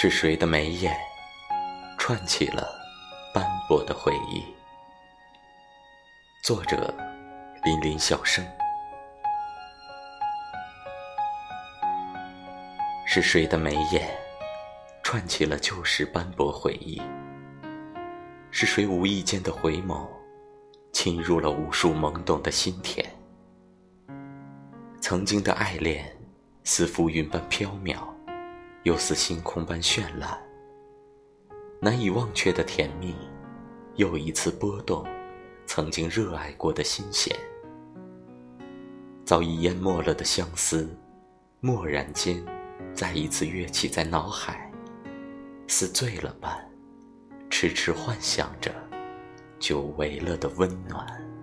是谁的眉眼串起了斑驳的回忆？作者：林林小生。是谁的眉眼串起了旧时斑驳回忆？是谁无意间的回眸，侵入了无数懵懂的心田？曾经的爱恋似浮云般飘渺，又似星空般绚烂，难以忘却的甜蜜，又一次拨动曾经热爱过的心弦。早已淹没了的相思，蓦然间再一次跃起在脑海，似醉了般痴痴幻想着久违了的温暖。